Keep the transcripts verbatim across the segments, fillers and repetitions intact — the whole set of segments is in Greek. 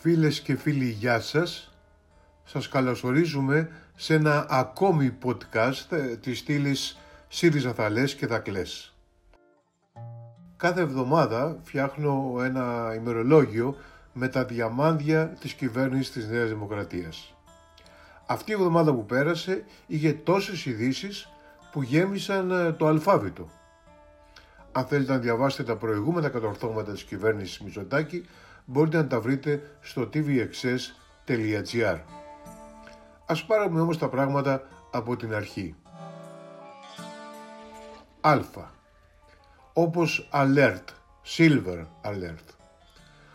Φίλες και φίλοι, γεια σας. Σας καλωσορίζουμε σε ένα ακόμη podcast της στήλης ΣΥΡΙΖΑ θα λες και θα κλαις. Κάθε εβδομάδα φτιάχνω ένα ημερολόγιο με τα διαμάντια της κυβέρνησης της Νέας Δημοκρατίας. Αυτή η εβδομάδα που πέρασε είχε τόσες ειδήσεις που γέμισαν το αλφάβητο. Αν θέλετε να διαβάσετε τα προηγούμενα κατορθώματα της κυβέρνησης Μητσοτάκη, μπορείτε να τα βρείτε στο τι βι εξ ες τελεία τζι άρ. Ας πάρουμε όμως τα πράγματα από την αρχή. Α. Όπως alert, silver alert.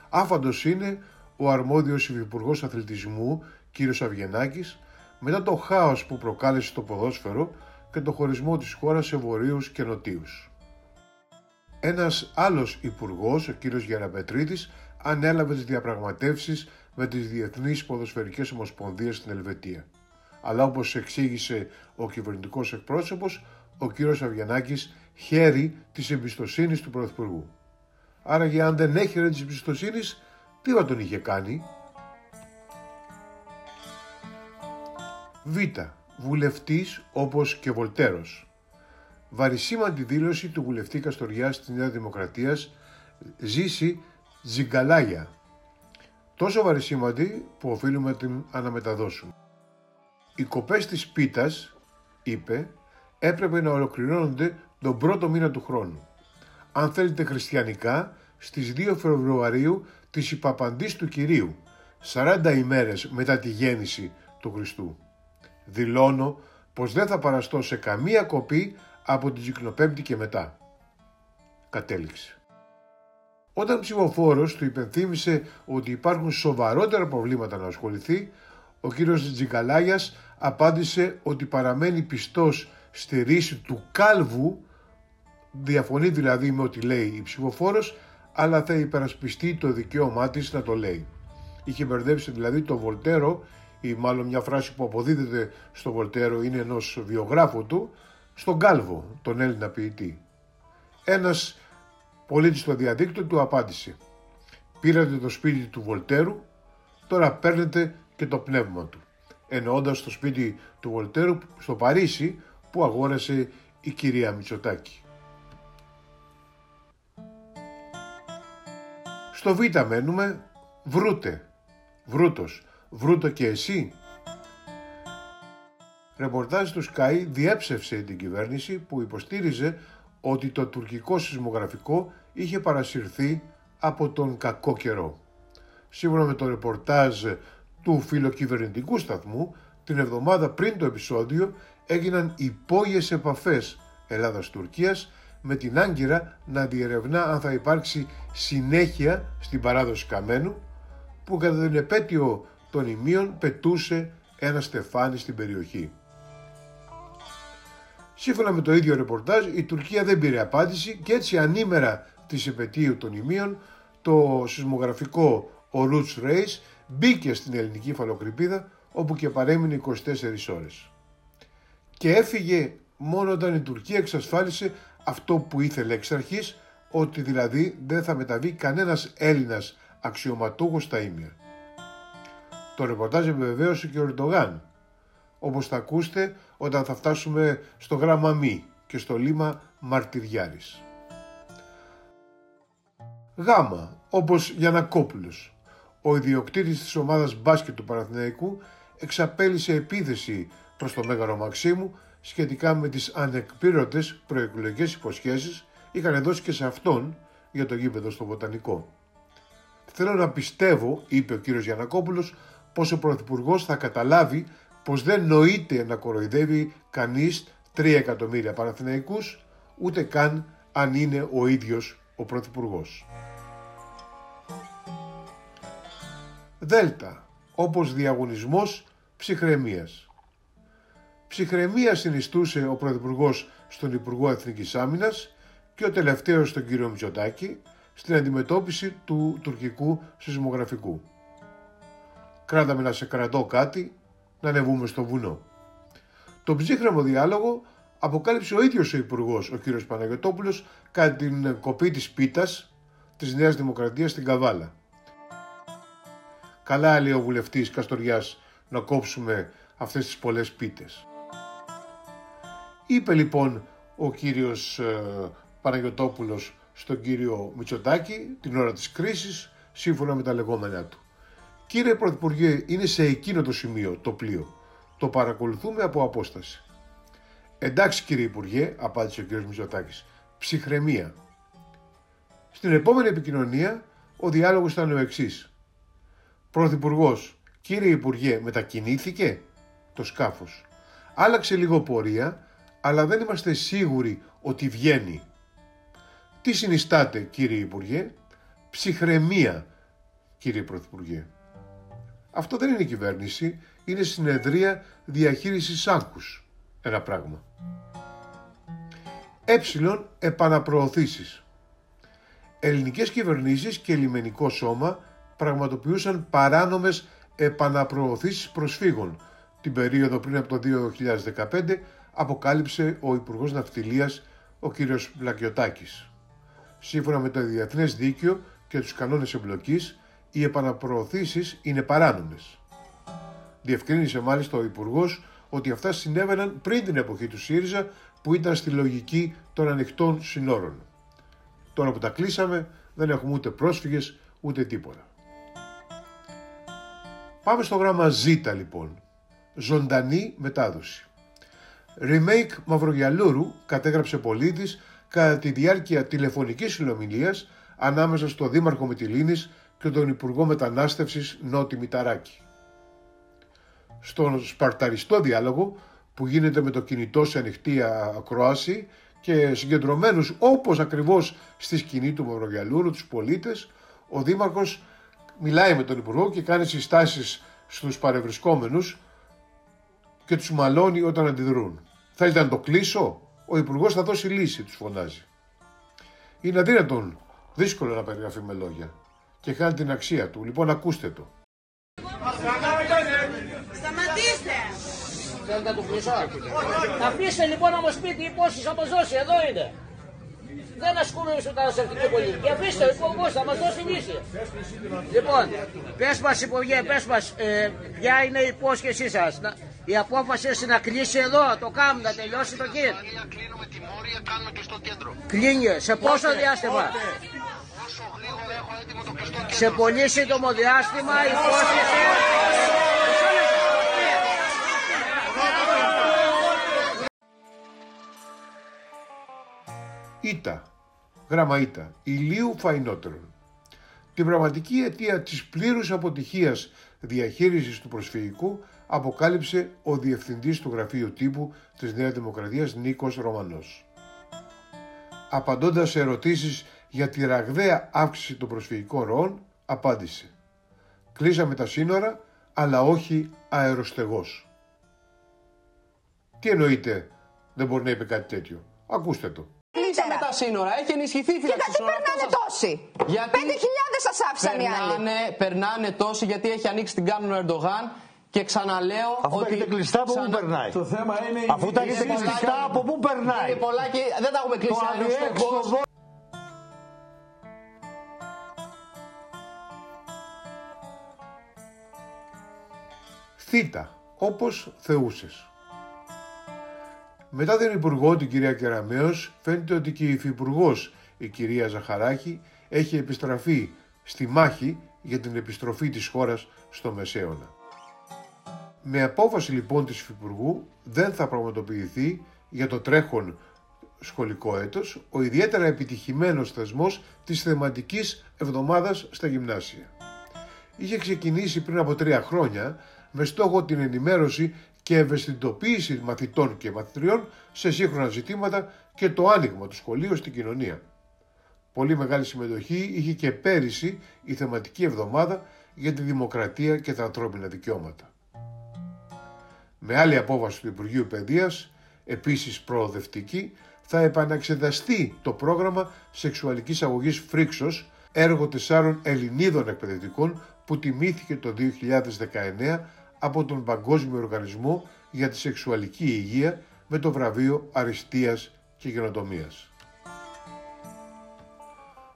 Άφαντος είναι ο αρμόδιος υφυπουργός αθλητισμού κύριος Αυγενάκης μετά το χάος που προκάλεσε το ποδόσφαιρο και το χωρισμό της χώρας σε βορείους και νοτίους. Ένας άλλος υπουργός, ο κύριος Γεραπετρίτης, ανέλαβε τις διαπραγματεύσεις με τις διεθνείς ποδοσφαιρικές ομοσπονδίες στην Ελβετία. Αλλά όπως εξήγησε ο κυβερνητικός εκπρόσωπος, ο κύριος Αυγενάκης χαίρει της εμπιστοσύνης του Πρωθυπουργού. Άραγε, αν δεν έχαιρε της εμπιστοσύνης, τι θα τον είχε κάνει? Β. Βουλευτής όπως και Βολταίρος. Βαρισίμαντη δήλωση του βουλευτή Καστοριάς της Νέας Δημοκρατίας, ζήσει Τζικαλάγια. Τόσο βαρισίμαντη που οφείλουμε να την αναμεταδώσουμε. Οι κοπές της πίτας, είπε, έπρεπε να ολοκληρώνονται τον πρώτο μήνα του χρόνου. Αν θέλετε χριστιανικά, στις δύο Φεβρουαρίου της υπαπαντής του Κυρίου, σαράντα ημέρες μετά τη γέννηση του Χριστού. Δηλώνω πως δεν θα παραστώ σε καμία κοπή από την Κυκλοπέμπτη και μετά. Κατέληξε. Όταν ψηφοφόρος του υπενθύμησε ότι υπάρχουν σοβαρότερα προβλήματα να ασχοληθεί, ο κύριος Τζικαλάγιας απάντησε ότι παραμένει πιστός στη ρίση του κάλβου, διαφωνεί δηλαδή με ό,τι λέει η ψηφοφόρος, αλλά θα υπερασπιστεί το δικαίωμά της να το λέει. Είχε μπερδέψει δηλαδή το Βολταίρο, ή μάλλον μια φράση που αποδίδεται στο Βολταίρο είναι ενός βιογράφου του, στον κάλβο, τον Έλληνα ποιητή. Ένας πολίτης στο διαδίκτυο του απάντησε: «Πήρατε το σπίτι του Βολταίρου, τώρα παίρνετε και το πνεύμα του», εννοώντας το σπίτι του Βολταίρου στο Παρίσι που αγόρασε η κυρία Μητσοτάκη. Στο Β μένουμε. Βρούτε. Βρούτος. Βρούτο και εσύ. Ρεπορτάζ του Sky διέψευσε την κυβέρνηση που υποστήριζε ότι το τουρκικό σεισμογραφικό είχε παρασυρθεί από τον κακό καιρό. Σύμφωνα με το ρεπορτάζ του φιλοκυβερνητικού σταθμού, την εβδομάδα πριν το επεισόδιο έγιναν υπόγειες επαφές Ελλάδας-Τουρκίας, με την Άγκυρα να διερευνά αν θα υπάρξει συνέχεια στην παράδοση Καμένου, που κατά την επέτειο των ημείων πετούσε ένα στεφάνι στην περιοχή. Σύμφωνα με το ίδιο ρεπορτάζ, η Τουρκία δεν πήρε απάντηση και έτσι ανήμερα της επετείου των ημείων το σεισμογραφικό Ορούτς Ρέις μπήκε στην ελληνική υφαλοκρηπίδα, όπου και παρέμεινε είκοσι τέσσερις ώρες. Και έφυγε μόνο όταν η Τουρκία εξασφάλισε αυτό που ήθελε εξ αρχής, ότι δηλαδή δεν θα μεταβεί κανένας Έλληνας αξιωματούχος στα ημεία. Το ρεπορτάζ επιβεβαίωσε και ο Ερντογάν, όπως θα ακούστε όταν θα φτάσουμε στο γράμμα Μη και στο λίμα Μαρτυριάρης. Γάμα, όπως Γιανακόπουλος. Ο ιδιοκτήτης της ομάδας μπάσκετ του Παναθηναϊκού εξαπέλυσε επίθεση προς το Μέγαρο Μαξίμου σχετικά με τις ανεκπλήρωτες προεκλογικές υποσχέσεις είχαν δώσει και σε αυτόν για το γήπεδο στο Βοτανικό. «Θέλω να πιστεύω», είπε ο κύριος Γιανακόπουλος, «πως ο Πρωθυπουργός θα καταλάβει πως δεν νοείται να κοροϊδεύει κανείς τρία εκατομμύρια Παναθηναϊκούς, ούτε καν αν είναι ο ίδιος ο Πρωθυπουργός». Δέλτα, όπως διαγωνισμός ψυχραιμίας. Ψυχραιμία συνιστούσε ο Πρωθυπουργός στον Υπουργό Εθνικής Άμυνας και ο τελευταίος στον κύριο Μητσοτάκη στην αντιμετώπιση του τουρκικού σεισμογραφικού. Κράταμε να σε κρατώ κάτι, να ανεβούμε στο βουνό. Τον ψύχραιμο διάλογο αποκάλυψε ο ίδιος ο Υπουργός, ο κύριος Παναγιωτόπουλος, κατά την κοπή της πίτας της Νέας Δημοκρατίας στην Καβάλα. Καλά λέει ο βουλευτής Καστοριάς, να κόψουμε αυτές τις πολλές πίτες. Είπε λοιπόν ο κύριος ε, Παναγιωτόπουλος στον κύριο Μητσοτάκη την ώρα της κρίσης, σύμφωνα με τα λεγόμενά του. Κύριε Πρωθυπουργέ, είναι σε εκείνο το σημείο το πλοίο. Το παρακολουθούμε από απόσταση. Εντάξει κύριε Υπουργέ, απάντησε ο κύριος Μητσοτάκης, ψυχραιμία. Στην επόμενη επικοινωνία ο διάλογος ήταν ο εξής. Πρωθυπουργός, κύριε Υπουργέ, μετακινήθηκε το σκάφος. Άλλαξε λίγο πορεία, αλλά δεν είμαστε σίγουροι ότι βγαίνει. Τι συνιστάτε κύριε Υπουργέ? Ψυχραιμία κύριε Πρωθυπουργέ. Αυτό δεν είναι κυβέρνηση, είναι συνεδρία διαχείρισης άγχους. Ένα πράγμα. Έψιλον επαναπροωθήσεις. Ελληνικές κυβερνήσεις και λιμενικό σώμα πραγματοποιούσαν παράνομες επαναπροωθήσεις προσφύγων. Την περίοδο πριν από το δύο χιλιάδες δεκαπέντε αποκάλυψε ο Υπουργός Ναυτιλίας ο κ. Λακιωτάκης. Σύμφωνα με το Διεθνές Δίκαιο και τους κανόνες εμπλοκής, οι επαναπροωθήσεις είναι παράνομες. Διευκρίνησε μάλιστα ο Υπουργός ότι αυτά συνέβαιναν πριν την εποχή του ΣΥΡΙΖΑ που ήταν στη λογική των ανοιχτών συνόρων. Τώρα που τα κλείσαμε δεν έχουμε ούτε πρόσφυγες ούτε τίποτα. Πάμε στο γράμμα Ζ λοιπόν. Ζωντανή μετάδοση. Remake Μαυρογιαλούρου κατέγραψε Πολίτης κατά τη διάρκεια τηλεφωνικής συνομιλίας ανάμεσα στο Δήμαρχο Μυτιλήνης και τον Υπουργό Μετανάστευσης Νότη Μηταράκη. Στον σπαρταριστό διάλογο που γίνεται με το κινητό σε ανοιχτή ακρόαση και συγκεντρωμένους όπως ακριβώς στη σκηνή του Μαυρογιαλούρου τους πολίτες, ο Δήμαρχος μιλάει με τον Υπουργό και κάνει συστάσεις στους παρευρισκόμενους και τους μαλώνει όταν αντιδρούν. Θέλετε να το κλείσω? Ο Υπουργός θα δώσει λύση, τους φωνάζει. Είναι αδύνατον, δύσκολο να περιγραφεί με λόγια και χάνει την αξία του. Λοιπόν, ακούστε το. Σταματήστε! Θέλετε να το κλείσω? Αφήστε λοιπόν να μας πείτε πόσοι θα μας δώσει, εδώ είναι. Δεν ασκούμε στον τανασευτική πολίτη. Και αφήστε, ο Υπουργός θα μας δώσει λύση. Λοιπόν, πες μας Υπουργέ, πες μας, ε, ποια είναι η υπόσχεσή σας? Η απόφαση είναι να κλείσει εδώ, το κάνουμε, να τελειώσει το κίνδυνο. Αν κλείνουμε τη Μόρια, κάνουμε κλειστό κέντρο. Κλείνει, σε πόσο Ότε, διάστημα? Όσο γρήγορα έχω έτοιμο το κλειστό κέντρο. Σε πολύ σύντομο διάστημα, η υπόσχεση. Ήτα, γράμμα Ήτα, ηλίου φαϊνότερων. Την πραγματική αιτία της πλήρους αποτυχίας διαχείρισης του προσφυγικού αποκάλυψε ο Διευθυντής του Γραφείου Τύπου της Νέας Δημοκρατίας Νίκος Ρωμανός. Απαντώντας σε ερωτήσεις για τη ραγδαία αύξηση των προσφυγικών ροών, απάντησε «Κλείσαμε τα σύνορα, αλλά όχι αεροστεγός». Τι εννοείται δεν μπορεί να είπε κάτι τέτοιο? Ακούστε το. Κλείσαμε τα σύνορα, έχει ενισχυθεί η φυλάξη. Γιατί περνάνε τόσοι? Γιατί... πέντε χιλιάδες σας άφησαν οι άλλοι. Περνάνε τόσοι γιατί έχει ανοίξει την κάμνο ο Ερντογάν. Και ξαναλέω αφού ότι... τα κλειστά από ξανα... πού περνάει. Το θέμα είναι... αφού τα έχετε κλειστά από πού περνάει. Είναι πολλά και δεν τα έχουμε κλείσει. Αδιέξοδο... Θήτα, όπως θεούσες. Μετά την Υπουργό, την κυρία Κεραμέως, φαίνεται ότι και η Υφυπουργός, η κυρία Ζαχαράκη, έχει επιστραφεί στη μάχη για την επιστροφή της χώρας στο Μεσαίωνα. Με απόφαση λοιπόν της Υφυπουργού δεν θα πραγματοποιηθεί για το τρέχον σχολικό έτος ο ιδιαίτερα επιτυχημένος θεσμός της θεματικής εβδομάδας στα γυμνάσια. Είχε ξεκινήσει πριν από τρία χρόνια με στόχο την ενημέρωση και ευαισθητοποίηση μαθητών και μαθητριών σε σύγχρονα ζητήματα και το άνοιγμα του σχολείου στην κοινωνία. Πολύ μεγάλη συμμετοχή είχε και πέρυσι η θεματική εβδομάδα για τη δημοκρατία και τα ανθρώπινα δικαιώματα. Με άλλη απόφαση του Υπουργείου Παιδείας, επίσης προοδευτική, θα επαναξεταστεί το πρόγραμμα σεξουαλικής αγωγής Φρίξος, έργο τεσσάρων Ελληνίδων εκπαιδευτικών που τιμήθηκε το δύο χιλιάδες δεκαεννέα από τον Παγκόσμιο Οργανισμό για τη Σεξουαλική Υγεία με το βραβείο Αριστείας και Καινοτομίας.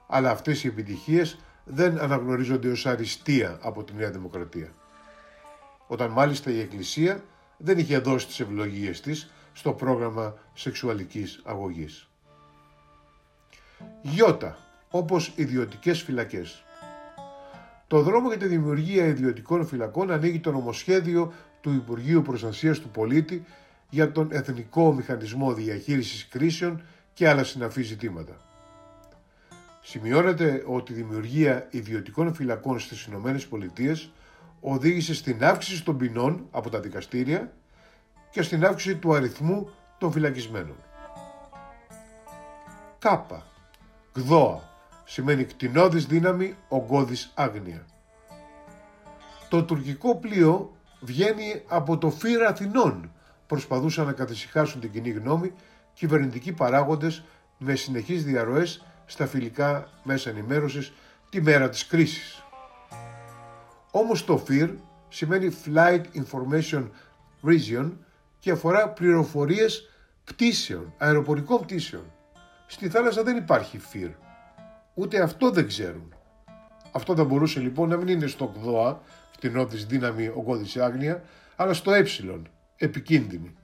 Αλλά αυτές οι επιτυχίες δεν αναγνωρίζονται ως αριστεία από τη Νέα Δημοκρατία. Όταν μάλιστα η Εκκλησία δεν είχε δώσει τις ευλογίες της στο πρόγραμμα σεξουαλικής αγωγής. Γιώτα, όπως ιδιωτικές φυλακές. Το δρόμο για τη δημιουργία ιδιωτικών φυλακών ανοίγει το νομοσχέδιο του Υπουργείου Προστασίας του Πολίτη για τον Εθνικό Μηχανισμό Διαχείρισης Κρίσεων και άλλα συναφή ζητήματα. Σημειώνεται ότι η δημιουργία ιδιωτικών φυλακών στις ΗΠΑ οδήγησε στην αύξηση των ποινών από τα δικαστήρια και στην αύξηση του αριθμού των φυλακισμένων. Κάπα, γδόα, σημαίνει κτηνώδης δύναμη, ογκώδης άγνοια. Το τουρκικό πλοίο βγαίνει από το φύρα Αθηνών, προσπαθούσαν να καθησυχάσουν την κοινή γνώμη κυβερνητικοί παράγοντες με συνεχείς διαρροές στα φιλικά μέσα ενημέρωσης τη μέρα της κρίσης. Όμως το φύρ σημαίνει Flight Information Region και αφορά πληροφορίες πτήσεων, αεροπορικών πτήσεων. Στη θάλασσα δεν υπάρχει φύρ. Ούτε αυτό δεν ξέρουν. Αυτό θα μπορούσε λοιπόν να μην είναι στο ΚΔΟΑ, κτηνώδης δύναμη, ογκώδης άγνοια, αλλά στο ε, επικίνδυνη.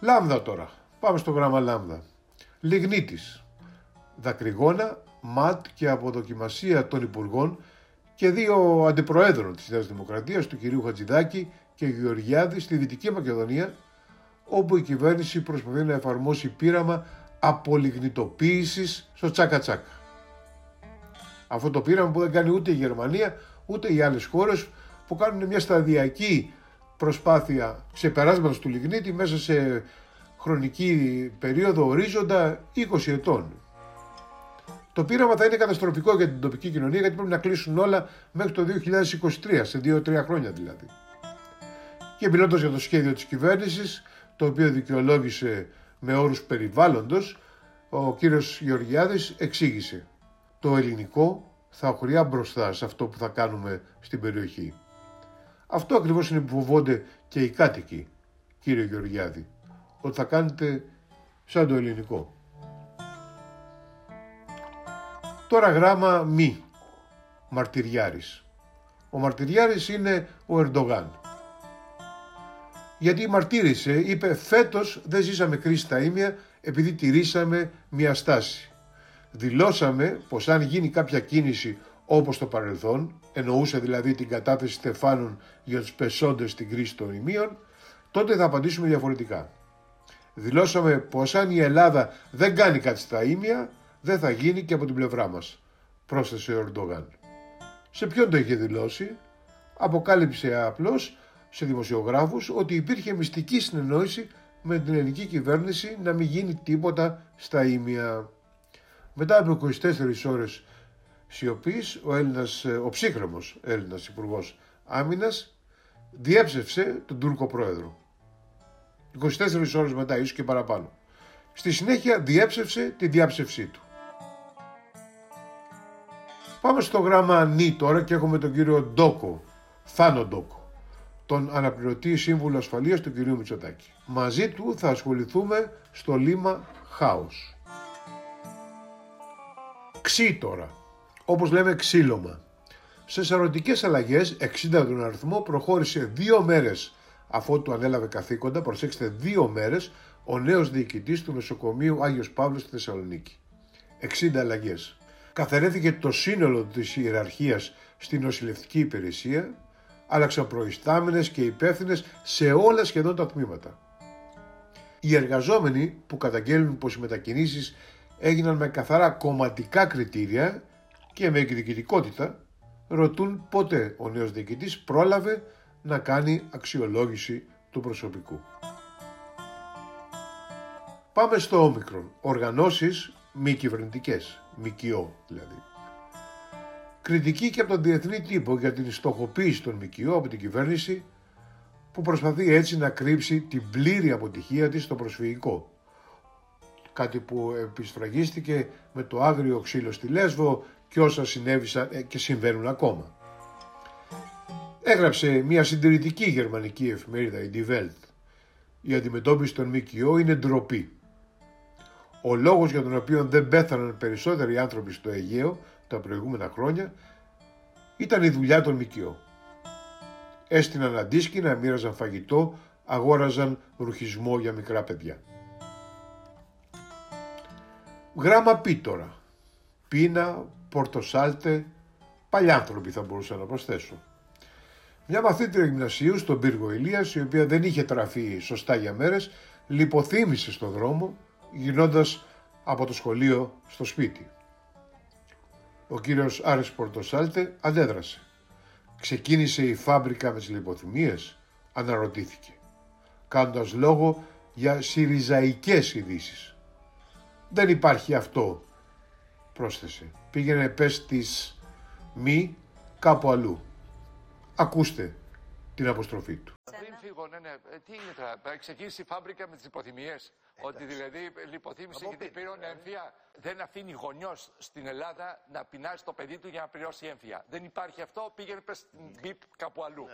Λάμδα τώρα. Πάμε στο γράμμα λάμδα. Λιγνίτης. Δακρυγόνα, ΜΑΤ και αποδοκιμασία των υπουργών και δύο αντιπροέδρων της Νέας Δημοκρατίας, του κυρίου Χατζηδάκη και Γεωργιάδη, στη Δυτική Μακεδονία, όπου η κυβέρνηση προσπαθεί να εφαρμόσει πείραμα απολιγνητοποίησης στο τσάκα τσάκα. Αυτό το πείραμα που δεν κάνει ούτε η Γερμανία ούτε οι άλλες χώρες, που κάνουν μια σταδιακή προσπάθεια ξεπεράσματος του λιγνίτη μέσα σε χρονική περίοδο ορίζοντα είκοσι ετών. Το πείραμα θα είναι καταστροφικό για την τοπική κοινωνία, γιατί πρέπει να κλείσουν όλα μέχρι το δύο χιλιάδες είκοσι τρία, σε δύο με τρία χρόνια δηλαδή. Και μιλώντας για το σχέδιο της κυβέρνησης, το οποίο δικαιολόγησε με όρους περιβάλλοντος, ο κύριος Γεωργιάδης εξήγησε: το ελληνικό θα χωριά μπροστά σε αυτό που θα κάνουμε στην περιοχή. Αυτό ακριβώς είναι που φοβόνται και οι κάτοικοι, κύριε Γεωργιάδη, ότι θα κάνετε σαν το ελληνικό. Τώρα γράμμα μη, μαρτυριάρης. Ο μαρτυριάρης είναι ο Ερντογάν. Γιατί μαρτύρησε, είπε φέτος δεν ζήσαμε κρίση στα ήμια επειδή τηρήσαμε μια στάση. Δηλώσαμε πως αν γίνει κάποια κίνηση όπως το παρελθόν, εννοούσε δηλαδή την κατάθεση στεφάνων για τους πεσόντες στην κρίση των ημείων, τότε θα απαντήσουμε διαφορετικά. Δηλώσαμε πως αν η Ελλάδα δεν κάνει κάτι στα ήμια, δεν θα γίνει και από την πλευρά μας, πρόσθεσε ο Ερντογάν. Σε ποιον το είχε δηλώσει? Αποκάλυψε απλώς σε δημοσιογράφους ότι υπήρχε μυστική συνεννόηση με την ελληνική κυβέρνηση να μην γίνει τίποτα στα ήμια. Μετά από είκοσι τέσσερις ώρες σιωπής, ο, Έλληνας, ο ψύχρεμος Έλληνας Υπουργός Άμυνας διέψευσε τον Τούρκο Πρόεδρο. είκοσι τέσσερις ώρες μετά, ίσως και παραπάνω. Στη συνέχεια διέψευσε τη διάψευσή του. Πάμε στο γράμμα νι τώρα και έχουμε τον κύριο Ντόκο, Θάνο Ντόκο, τον αναπληρωτή σύμβουλο ασφαλείας του κυρίου Μητσοτάκη. Μαζί του θα ασχοληθούμε στο λίμα χάος. Ξύ τώρα, όπως λέμε ξύλωμα. Σε σαρωτικές αλλαγές, εξήντα τον αριθμό, προχώρησε δύο μέρες αφού του ανέλαβε καθήκοντα, προσέξτε δύο μέρες, ο νέος διοικητής του νοσοκομείου Άγιος Παύλος στη Θεσσαλονίκη. εξήντα αλλαγές. Καθαρέθηκε το σύνολο της ιεραρχίας στη νοσηλευτική υπηρεσία, άλλαξαν προϊστάμενες και υπεύθυνες σε όλα σχεδόν τα τμήματα. Οι εργαζόμενοι που καταγγέλνουν πως οι μετακινήσεις έγιναν με καθαρά κομματικά κριτήρια και με εκδικητικότητα, ρωτούν πότε ο νέος διοικητής πρόλαβε να κάνει αξιολόγηση του προσωπικού. Πάμε στο όμικρον. Οργανώσεις μη κυβερνητικές, ΜΚΟ δηλαδή. Κριτική και από τον διεθνή τύπο για την στοχοποίηση των ΜΚΟ από την κυβέρνηση, που προσπαθεί έτσι να κρύψει την πλήρη αποτυχία της στο προσφυγικό. Κάτι που επιστραγίστηκε με το άγριο ξύλο στη Λέσβο και όσα συνέβησαν και συμβαίνουν ακόμα. Έγραψε μια συντηρητική γερμανική εφημερίδα, η Die Welt: η αντιμετώπιση των ΜΚΟ είναι ντροπή. Ο Ο λόγος για τον οποίο δεν πέθαναν περισσότεροι άνθρωποι στο Αιγαίο τα προηγούμενα χρόνια ήταν η δουλειά των ΜΚΟ. Έστειναν αντίσκηνα, μοίραζαν φαγητό, αγόραζαν ρουχισμό για μικρά παιδιά. Γράμμα πίτορα, πίνα, πορτοσάλτε, παλιάνθρωποι θα μπορούσα να προσθέσω. Μια μαθήτρια γυμνασίου στον πύργο Ηλίας, η οποία δεν είχε τραφεί σωστά για μέρες, λιποθύμησε στον δρόμο, γυρνώντας από το σχολείο στο σπίτι. Ο κύριος Άρης Πορτοσάλτε αντέδρασε. Ξεκίνησε η φάμπρικα με τις λιποθυμίες, αναρωτήθηκε, κάνοντας λόγο για συριζαϊκές ειδήσεις. Δεν υπάρχει αυτό, πρόσθεσε. Πήγαινε πες της μη κάπου αλλού. Ακούστε την αποστροφή του. Πριν φύγω, ναι, ναι, τι είναι τώρα, ξεκίνησε η φάμπρικα με τις λιποθυμίες. Ότι δηλαδή λιποθύμησε και την πληρώνει έμφυα. Δεν αφήνει γονιός στην Ελλάδα να πεινάσει το παιδί του για να πληρώσει έμφυα. Δεν υπάρχει αυτό, πήγαινε πες την μπιπ κάπου αλλού.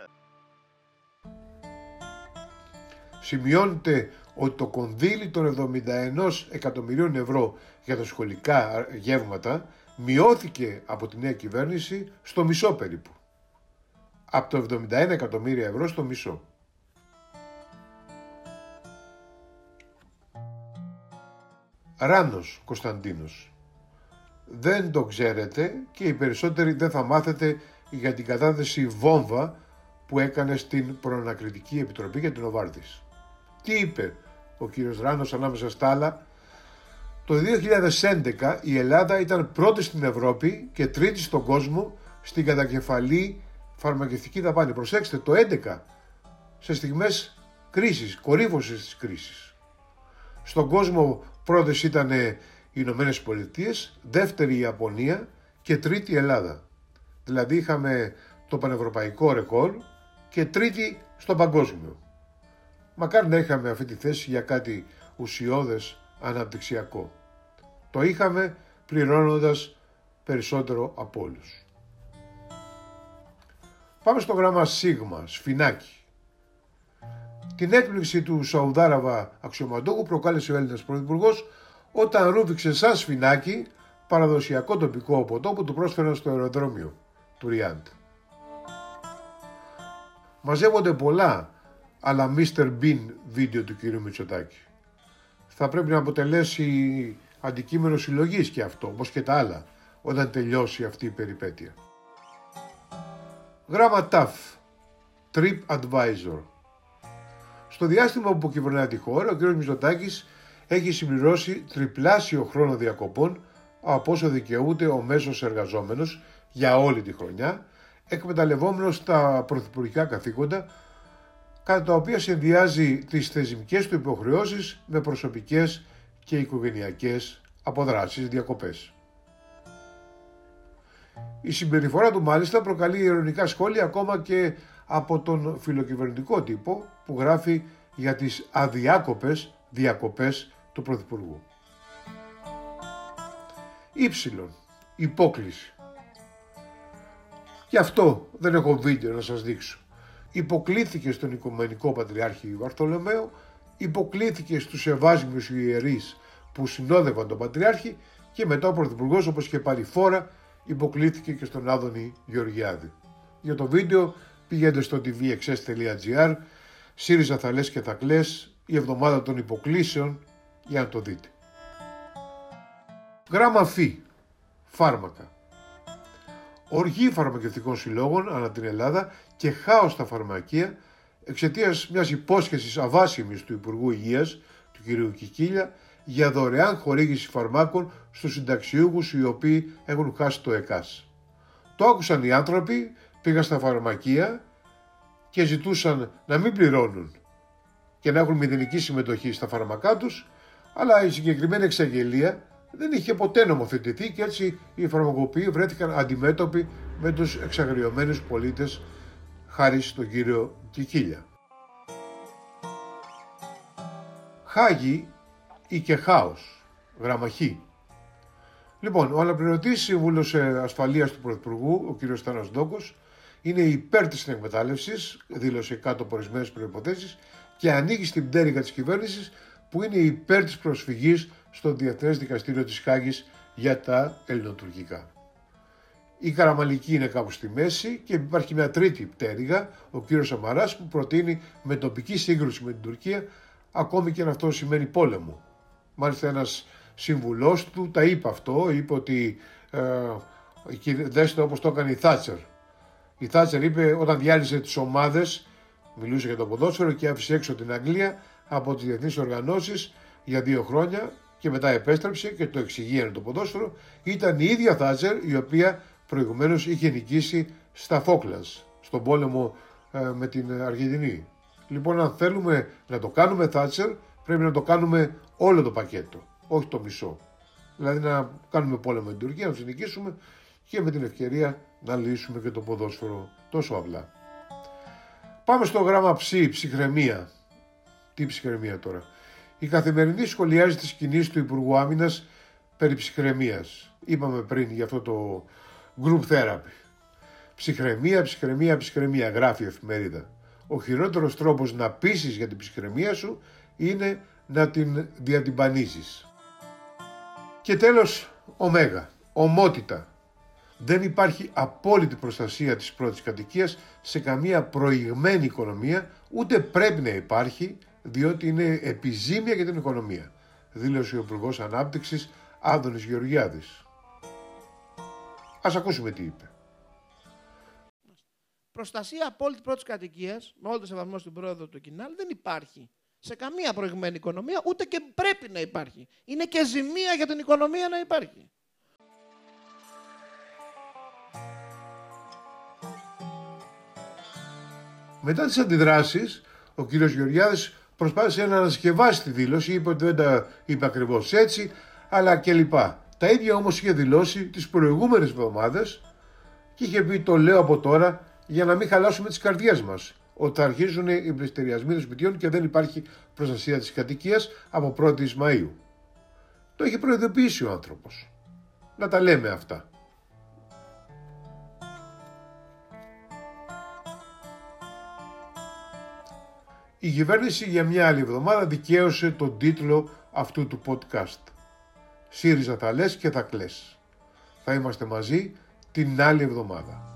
Σημειώνεται ότι το κονδύλι των εβδομήντα ένα εκατομμυρίων ευρώ για τα σχολικά γεύματα μειώθηκε από τη νέα κυβέρνηση στο μισό περίπου. Από το εβδομήντα ένα εκατομμύρια ευρώ στο μισό. Ράνος Κωνσταντίνος. Δεν το ξέρετε και οι περισσότεροι δεν θα μάθετε για την κατάθεση βόμβα που έκανε στην Προανακριτική Επιτροπή για την Οβάρδης. Τι είπε ο κύριος Ράνος ανάμεσα στα άλλα? Το δύο χιλιάδες έντεκα η Ελλάδα ήταν πρώτη στην Ευρώπη και τρίτη στον κόσμο στην κατακεφαλή φαρμακευτική δαπάνη. Προσέξτε, το έντεκα, σε στιγμές κρίσης, κορύφωσης της κρίσης. Στον κόσμο πρώτες ήταν οι Ηνωμένες Πολιτείες, δεύτερη η Ιαπωνία και τρίτη η Ελλάδα. Δηλαδή είχαμε το πανευρωπαϊκό ρεκόρ και τρίτη στο παγκόσμιο. Μακάρι να είχαμε αυτή τη θέση για κάτι ουσιώδες αναπτυξιακό. Το είχαμε πληρώνοντας περισσότερο από όλους. Πάμε στο γράμμα σίγμα, σφινάκι. Την έκπληξη του Σαουδάραβα αξιωματούχου προκάλεσε ο Έλληνας πρωθυπουργός όταν ρούφηξε σαν σφινάκι παραδοσιακό τοπικό ποτό που του πρόσφεραν στο αεροδρόμιο του Ριάντ. Μαζεύονται πολλά αλλά μίστερ Bean βίντεο του κυρίου Μητσοτάκη. Θα πρέπει να αποτελέσει αντικείμενο συλλογής και αυτό, όπως και τα άλλα, όταν τελειώσει αυτή η περιπέτεια. Γράμμα ταφ, Trip Advisor. Στο διάστημα που κυβερνάει τη χώρα, ο κ. Μητσοτάκης έχει συμπληρώσει τριπλάσιο χρόνο διακοπών από όσο δικαιούται ο μέσος εργαζόμενος για όλη τη χρονιά, εκμεταλλευόμενος τα πρωθυπουργικά καθήκοντα, κατά τα οποία συνδυάζει τις θεσμικές του υποχρεώσεις με προσωπικές και οικογενειακές αποδράσεις, διακοπές. Η συμπεριφορά του μάλιστα προκαλεί ειρωνικά σχόλια ακόμα και από τον φιλοκυβερνητικό τύπο που γράφει για τις αδιάκοπες διακοπές του Πρωθυπουργού. Ήψιλον, υπόκληση. Γι' αυτό δεν έχω βίντεο να σας δείξω. Υποκλήθηκε στον Οικουμενικό Πατριάρχη Βαρθολομαίο, υποκλήθηκε στους ευάσμιους ιερείς που συνόδευαν τον Πατριάρχη και μετά ο Πρωθυπουργός, όπως και πάρει φόρα, υποκλήθηκε και στον Άδωνη Γεωργιάδη. Για το βίντεο πήγαινε στο τι βι εξ ες τελεία τζι αρ, ΣΥΡΙΖΑ θα λες και θα κλαις, η εβδομάδα των υποκλήσεων, για να το δείτε. Γράμμα φι, φάρμακα. Οργή φαρμακευτικών συλλόγων ανά την Ελλάδα και χάος στα φαρμακεία εξαιτίας μιας υπόσχεσης αβάσιμης του Υπουργού Υγείας, του κυρίου Κικίλια, για δωρεάν χορήγηση φαρμάκων στους συνταξιούχους οι οποίοι έχουν χάσει το ΕΚΑΣ. Το άκουσαν οι άνθρωποι, πήγαν στα φαρμακεία και ζητούσαν να μην πληρώνουν και να έχουν μηδενική συμμετοχή στα φαρμακά τους, αλλά η συγκεκριμένη εξαγγελία δεν είχε ποτέ νομοθετηθεί και έτσι οι φαρμακοποιοί βρέθηκαν αντιμέτωποι με τους εξαγριωμένους πολίτες χάρη στον κύριο Κικίλια. Χάγη ή και χάος, γράμμα χ. Λοιπόν, ο αναπληρωτής σύμβουλος ασφαλείας του Πρωθυπουργού, ο κ. Θάνος Ντόκος, είναι υπέρ της συνεκμετάλλευσης, δήλωσε κάτω από ορισμένες προϋποθέσεις, και ανοίγει στην πτέρυγα της κυβέρνησης που είναι υπέρ της προσφυγής στο Διεθνές Δικαστήριο της Χάγης για τα ελληνοτουρκικά. Η Καραμαλική είναι κάπου στη μέση και υπάρχει μια τρίτη πτέρυγα, ο κύριος Σαμαράς, που προτείνει με τοπική σύγκρουση με την Τουρκία, ακόμη και αν αυτό σημαίνει πόλεμο. Μάλιστα ένας συμβουλός του τα είπε αυτό, είπε ότι ε, δέστε όπως το έκανε η Θάτσερ. Η Θάτσερ είπε όταν διάλυσε τις ομάδες, μιλούσε για το ποδόσφαιρο και άφησε έξω την Αγγλία από τις διεθνείς οργανώσεις για δύο χρόνια και μετά επέστρεψε και το εξηγίανε το ποδόσφαιρο, ήταν η ίδια Θάτσερ η οποία προηγουμένως είχε νικήσει στα Φόκλας, στον πόλεμο ε, με την Αργεντινή. Λοιπόν, αν θέλουμε να το κάνουμε Θάτσερ, πρέπει να το κάνουμε όλο το πακέτο, όχι το μισό. Δηλαδή να κάνουμε πόλεμο με την Τουρκία, να τους νικήσουμε και με την ευκαιρία να λύσουμε και το ποδόσφαιρο τόσο απλά. Πάμε στο γράμμα ψι, ψυχραιμία. Τι ψυχραιμία τώρα. Η Καθημερινή σχολιάζει τις κινήσεις του Υπουργού Άμυνας περί ψυχραιμίας. Είπαμε πριν για αυτό το group therapy. Ψυχραιμία, ψυχραιμία, ψυχραιμία, γράφει η εφημερίδα. Ο χειρότερος τρόπος να πείσεις για την ψυχραιμία σου είναι να την διατυμπανίζεις. Και τέλος, ωμέγα, ομότητα. Δεν υπάρχει απόλυτη προστασία της πρώτης κατοικίας σε καμία προηγμένη οικονομία, ούτε πρέπει να υπάρχει, διότι είναι επιζήμια για την οικονομία, δήλωσε ο Υπουργός Ανάπτυξης Άδωνης Γεωργιάδης. Ας ακούσουμε τι είπε. Προστασία απόλυτη πρώτης κατοικίας, με όλο το σεβασμό στην πρόεδρο του Κινάλ, δεν υπάρχει σε καμία προηγμένη οικονομία, ούτε και πρέπει να υπάρχει. Είναι και ζημία για την οικονομία να υπάρχει. Μετά τις αντιδράσεις, ο κύριος Γεωργιάδης προσπάθησε να ανασκευάσει τη δήλωση, είπε ότι δεν τα είπε ακριβώς έτσι, αλλά κλπ. Τα ίδια όμως είχε δηλώσει τις προηγούμενες εβδομάδες και είχε πει το λέω από τώρα για να μην χαλάσουμε τις καρδιές μας, ότι θα αρχίσουν οι πληστηριασμοί των σπιτιών και δεν υπάρχει προστασία της κατοικίας από πρώτη Μαΐου. Το είχε προειδοποιήσει ο άνθρωπος. Να τα λέμε αυτά. Η κυβέρνηση για μια άλλη εβδομάδα δικαίωσε τον τίτλο αυτού του podcast. ΣΥΡΙΖΑ θα λες και θα κλαις. Θα είμαστε μαζί την άλλη εβδομάδα.